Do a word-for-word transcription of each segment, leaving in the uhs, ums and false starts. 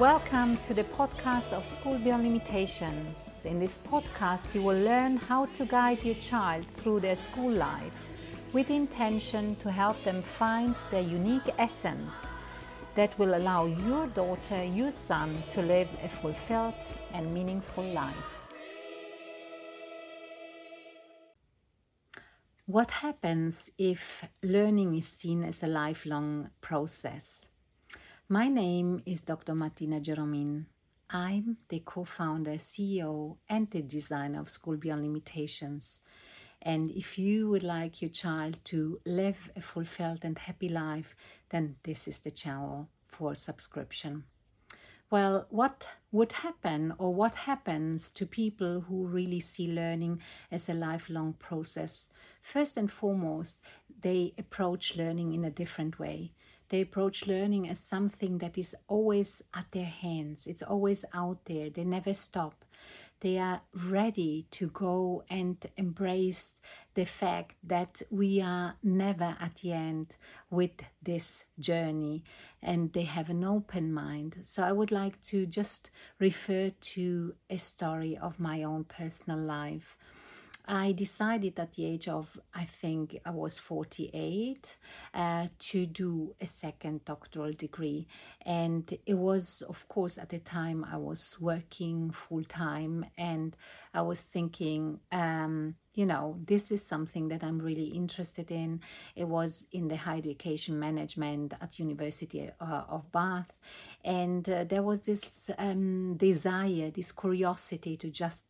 Welcome to the podcast of School Beyond Limitations. In this podcast, you will learn how to guide your child through their school life with the intention to help them find their unique essence that will allow your daughter, your son, to live a fulfilled and meaningful life. What happens if learning is seen as a lifelong process? My name is Doctor Martina Geromin. I'm the co-founder, C E O, and the designer of School Beyond Limitations. And if you would like your child to live a fulfilled and happy life, then this is the channel for subscription. Well, what would happen or what happens to people who really see learning as a lifelong process? First and foremost, they approach learning in a different way. They approach learning as something that is always at their hands. It's always out there. They never stop. They are ready to go and embrace the fact that we are never at the end with this journey, and they have an open mind. So I would like to just refer to a story of my own personal life. I decided at the age of, I think I was forty-eight, uh, to do a second doctoral degree. And it was, of course, at the time I was working full time, and I was thinking, um, you know, this is something that I'm really interested in. It was in the higher education management at University uh, of Bath. And uh, there was this um, desire, this curiosity to just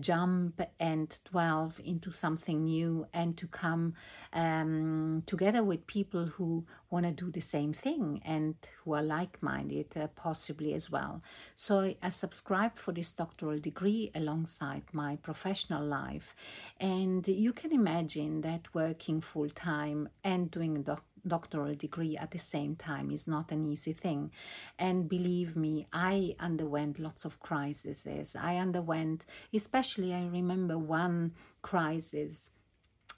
jump and delve into something new, and to come um, together with people who want to do the same thing and who are like-minded uh, possibly as well. So I, I subscribed for this doctoral degree alongside my professional life. And you can imagine that working full-time and doing a doc- doctoral degree at the same time is not an easy thing. And believe me, I underwent lots of crises. I underwent, especially I remember one crisis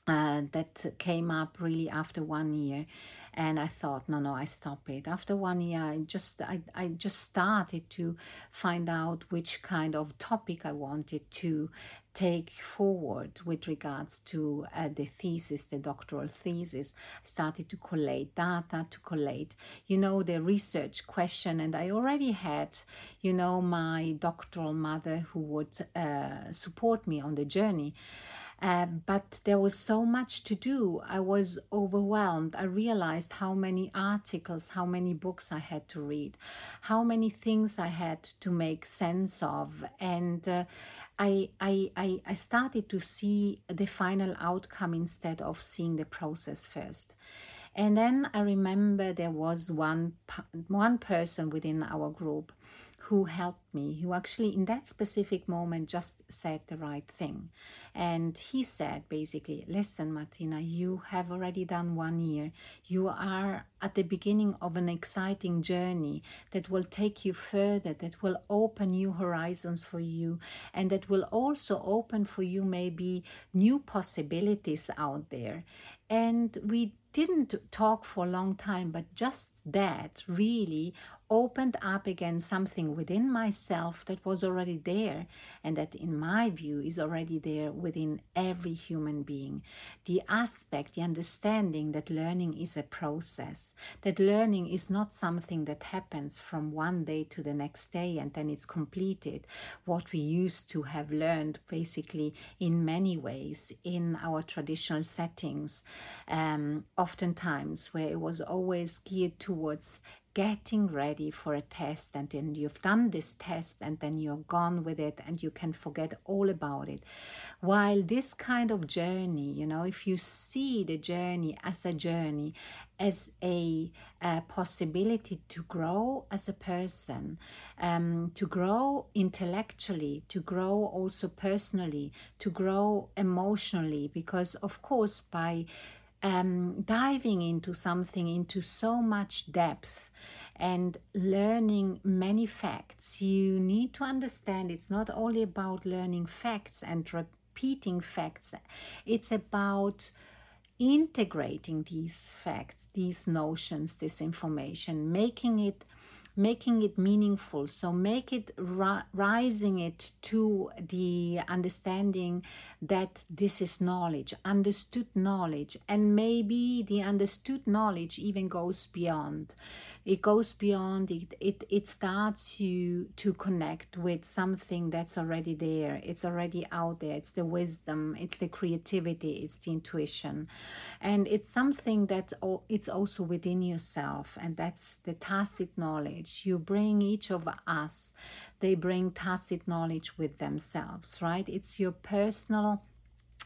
uh, that came up really after one year. And I thought, no, no, I stop it. After one year, I just, I, I just started to find out which kind of topic I wanted to take forward with regards to uh, the thesis, the doctoral thesis. I started to collate data, to collate, you know, the research question. And I already had, you know, my doctoral mother who would uh, support me on the journey. Uh, but there was so much to do. I was overwhelmed. I realized how many articles, how many books I had to read, how many things I had to make sense of. And uh, I, I, I, I started to see the final outcome instead of seeing the process first. And then I remember there was one, one person within our group who helped me, who actually in that specific moment just said the right thing. And he said basically, listen, Martina, you have already done one year. You are at the beginning of an exciting journey that will take you further, that will open new horizons for you, and that will also open for you maybe new possibilities out there. And we didn't talk for a long time, but just that really opened up again something within myself that was already there, and that in my view is already there within every human being. The aspect, the understanding that learning is a process, that learning is not something that happens from one day to the next day and then it's completed. What we used to have learned basically in many ways in our traditional settings, um, oftentimes where it was always geared towards getting ready for a test, and then you've done this test and then you're gone with it and you can forget all about it. While this kind of journey, you know, if you see the journey as a journey, as a, a possibility to grow as a person, um, to grow intellectually, to grow also personally, to grow emotionally, because of course by Um, diving into something into so much depth and learning many facts, you need to understand it's not only about learning facts and repeating facts, it's about integrating these facts, these notions, this information, making it making it meaningful. So make it ri- rising it to the understanding that this is knowledge, understood knowledge, and maybe the understood knowledge even goes beyond. It goes beyond, it, it, it starts you to connect with something that's already there. It's already out there. It's the wisdom, it's the creativity, it's the intuition. And it's something that o- it's also within yourself. And that's the tacit knowledge. You bring each of us, they bring tacit knowledge with themselves, right? It's your personal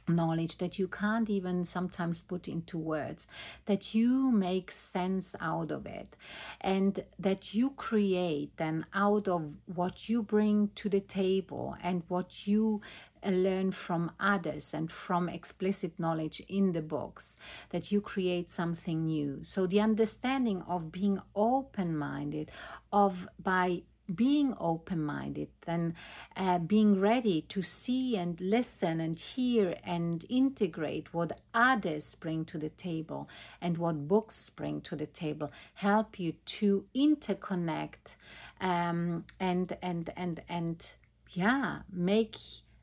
knowledge that you can't even sometimes put into words, that you make sense out of it, and that you create then out of what you bring to the table and what you learn from others and from explicit knowledge in the books, that you create something new. So the understanding of being open-minded, of by being open-minded, then uh, being ready to see and listen and hear and integrate what others bring to the table and what books bring to the table, help you to interconnect um, and and and and yeah, make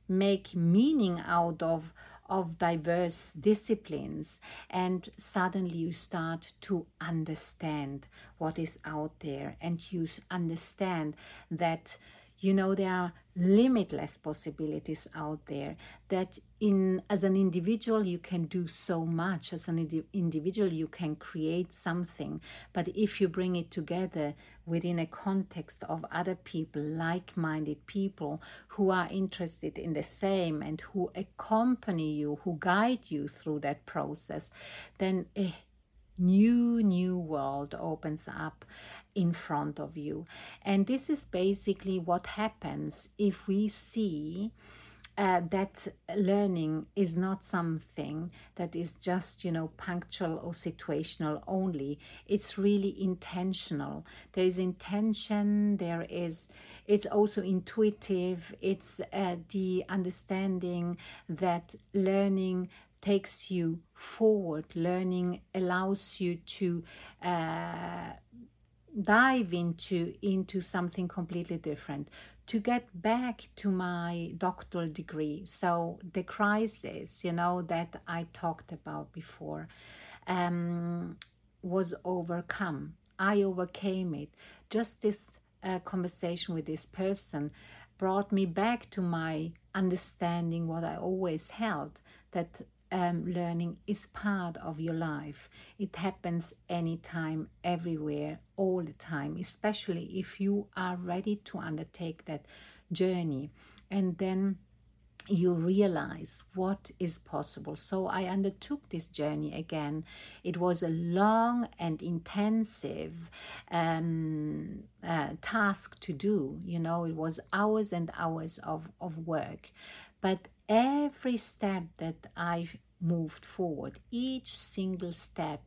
make meaning out of of diverse disciplines, and suddenly you start to understand what is out there, and you understand that, you know, there are limitless possibilities out there, that in as an individual you can do so much, as an indi- individual you can create something, but if you bring it together within a context of other people, like-minded people who are interested in the same and who accompany you, who guide you through that process, then eh, New, new world opens up in front of you. And this is basically what happens if we see uh, that learning is not something that is just, you know, punctual or situational only. It's really intentional. There is intention, there is, it's also intuitive, it's uh, the understanding that learning takes you forward. Learning allows you to uh, dive into into something completely different. To get back to my doctoral degree, so the crisis, you know, that I talked about before, um, was overcome. I overcame it. Just this uh, conversation with this person brought me back to my understanding what I always held, that Um, learning is part of your life. It happens anytime, everywhere, all the time, especially if you are ready to undertake that journey. And then you realize what is possible. So I undertook this journey again. It was a long and intensive um, uh, task to do. You know, it was hours and hours of, of work. But every step that I moved forward, each single step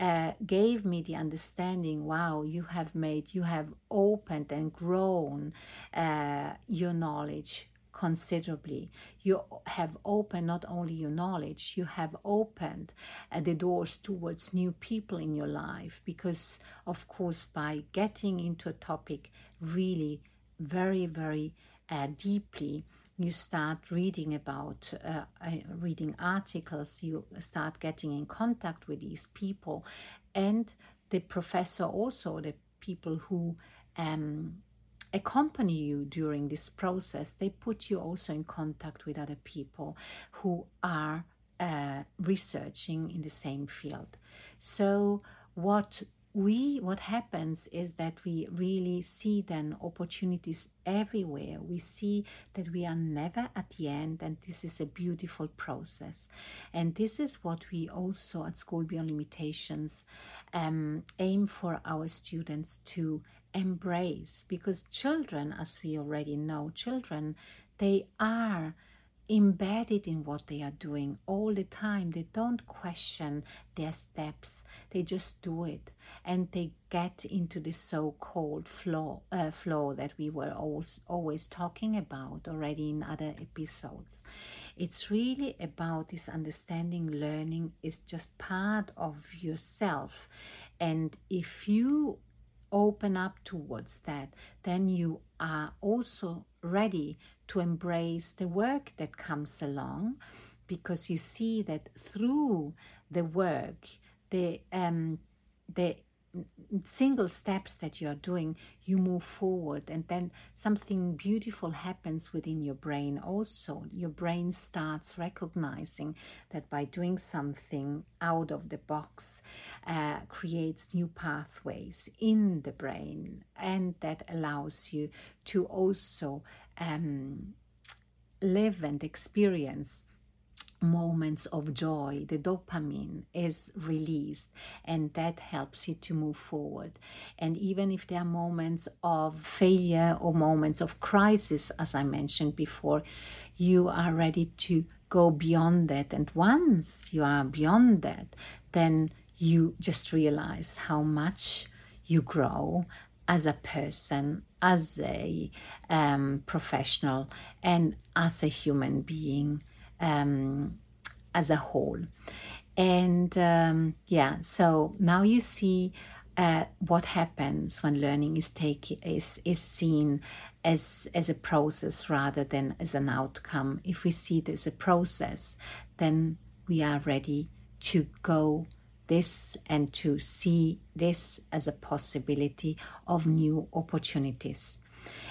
uh, gave me the understanding, wow, you have made, you have opened and grown uh, your knowledge considerably. You have opened not only your knowledge, you have opened uh, the doors towards new people in your life, because of course by getting into a topic really very, very uh, deeply, you start reading about, uh, reading articles, you start getting in contact with these people, and the professor also, the people who um, accompany you during this process, they put you also in contact with other people who are uh, researching in the same field. So what We, what happens is that we really see then opportunities everywhere. We see that we are never at the end, and this is a beautiful process. And this is what we also at School Beyond Limitations um, aim for our students to embrace, because children, as we already know, children, they are embedded in what they are doing all the time. They don't question their steps, they just do it, and they get into the so-called flow uh, flow that we were always always talking about already in other episodes. It's really about this understanding learning is just part of yourself, and if you open up towards that, then you are also ready to embrace the work that comes along, because you see that through the work, the um, the single steps that you are doing, you move forward, and then something beautiful happens within your brain also. Your brain starts recognizing that by doing something out of the box uh, creates new pathways in the brain, and that allows you to also um, live and experience moments of joy. The dopamine is released, and that helps you to move forward. And even if there are moments of failure or moments of crisis, as I mentioned before, you are ready to go beyond that. And once you are beyond that, then you just realize how much you grow as a person, as a um, professional, and as a human being Um, as a whole. And um, yeah, so now you see uh, what happens when learning is take, is is seen as as a process rather than as an outcome. If we see it as a process, then we are ready to go this and to see this as a possibility of new opportunities.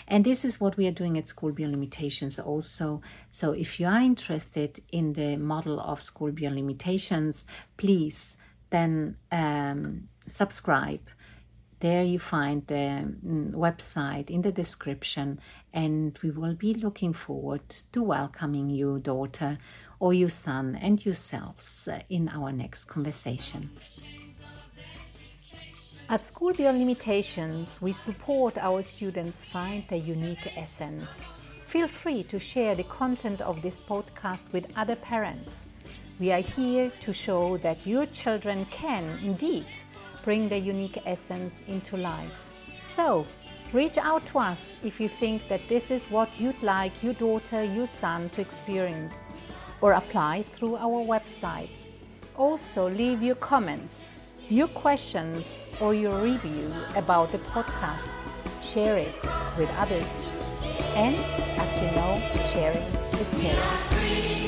And this is what we are doing at School Beyond Limitations also. So if you are interested in the model of School Beyond Limitations, please then um, subscribe. There you find the website in the description, and we will be looking forward to welcoming your daughter or your son and yourselves in our next conversation. At School Beyond Limitations, we support our students find their unique essence. Feel free to share the content of this podcast with other parents. We are here to show that your children can, indeed, bring their unique essence into life. So, reach out to us if you think that this is what you'd like your daughter, your son to experience, or apply through our website. Also, leave your comments, your questions, or your review about the podcast. Share it with others. And as you know, sharing is caring.